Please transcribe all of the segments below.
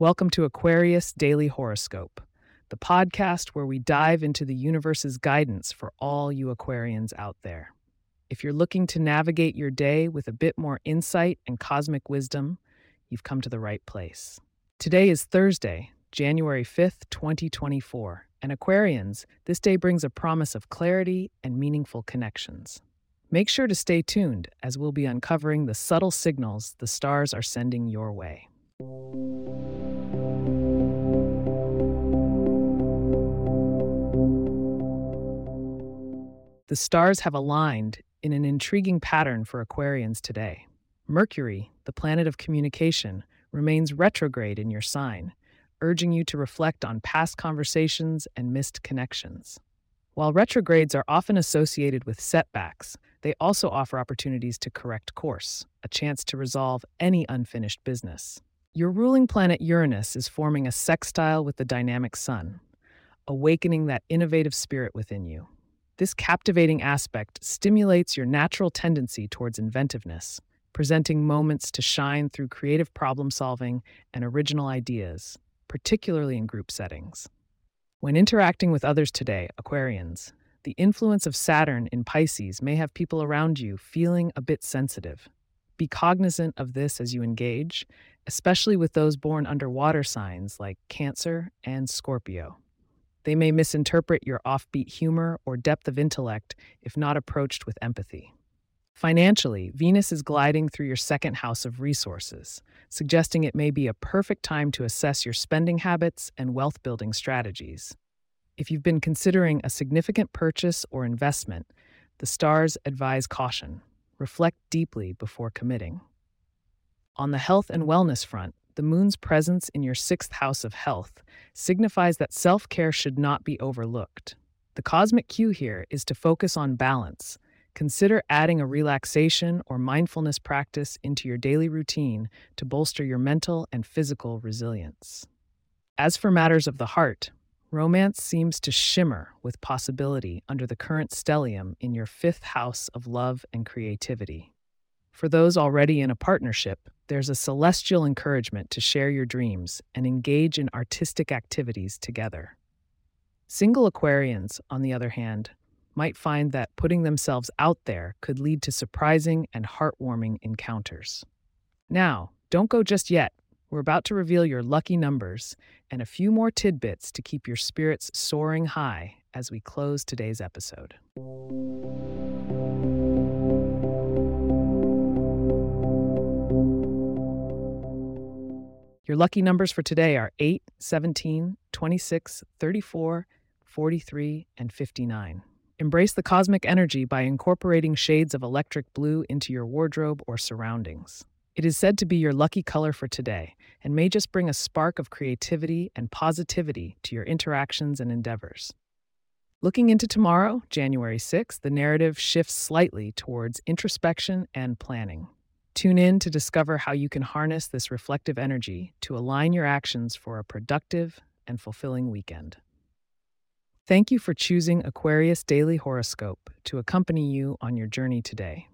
Welcome to Aquarius Daily Horoscope, the podcast where we dive into the universe's guidance for all you Aquarians out there. If you're looking to navigate your day with a bit more insight and cosmic wisdom, you've come to the right place. Today is Thursday, January 5th, 2024, and Aquarians, this day brings a promise of clarity and meaningful connections. Make sure to stay tuned as we'll be uncovering the subtle signals the stars are sending your way. The stars have aligned in an intriguing pattern for Aquarians today. Mercury, the planet of communication, remains retrograde in your sign, urging you to reflect on past conversations and missed connections. While retrogrades are often associated with setbacks, they also offer opportunities to correct course, a chance to resolve any unfinished business. Your ruling planet Uranus is forming a sextile with the dynamic sun, awakening that innovative spirit within you. This captivating aspect stimulates your natural tendency towards inventiveness, presenting moments to shine through creative problem-solving and original ideas, particularly in group settings. When interacting with others today, Aquarians, the influence of Saturn in Pisces may have people around you feeling a bit sensitive. Be cognizant of this as you engage, especially with those born under water signs like Cancer and Scorpio. They may misinterpret your offbeat humor or depth of intellect if not approached with empathy. Financially, Venus is gliding through your second house of resources, suggesting it may be a perfect time to assess your spending habits and wealth-building strategies. If you've been considering a significant purchase or investment, the stars advise caution. Reflect deeply before committing. On the health and wellness front, the moon's presence in your sixth house of health signifies that self-care should not be overlooked. The cosmic cue here is to focus on balance. Consider adding a relaxation or mindfulness practice into your daily routine to bolster your mental and physical resilience. As for matters of the heart, romance seems to shimmer with possibility under the current stellium in your fifth house of love and creativity. For those already in a partnership, there's a celestial encouragement to share your dreams and engage in artistic activities together. Single Aquarians, on the other hand, might find that putting themselves out there could lead to surprising and heartwarming encounters. Now, don't go just yet. We're about to reveal your lucky numbers and a few more tidbits to keep your spirits soaring high as we close today's episode. Your lucky numbers for today are 8, 17, 26, 34, 43, and 59. Embrace the cosmic energy by incorporating shades of electric blue into your wardrobe or surroundings. It is said to be your lucky color for today and may just bring a spark of creativity and positivity to your interactions and endeavors. Looking into tomorrow, January 6th, the narrative shifts slightly towards introspection and planning. Tune in to discover how you can harness this reflective energy to align your actions for a productive and fulfilling weekend. Thank you for choosing Aquarius Daily Horoscope to accompany you on your journey today.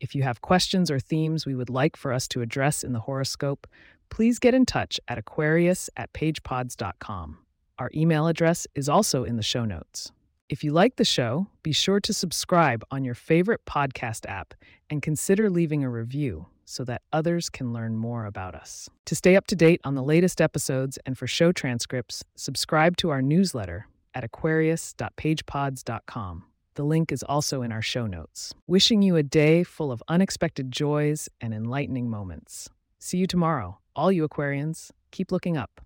If you have questions or themes we would like for us to address in the horoscope, please get in touch at aquarius@pagepods.com. Our email address is also in the show notes. If you like the show, be sure to subscribe on your favorite podcast app and consider leaving a review so that others can learn more about us. To stay up to date on the latest episodes and for show transcripts, subscribe to our newsletter at aquarius.pagepods.com. The link is also in our show notes. Wishing you a day full of unexpected joys and enlightening moments. See you tomorrow. All you Aquarians, keep looking up.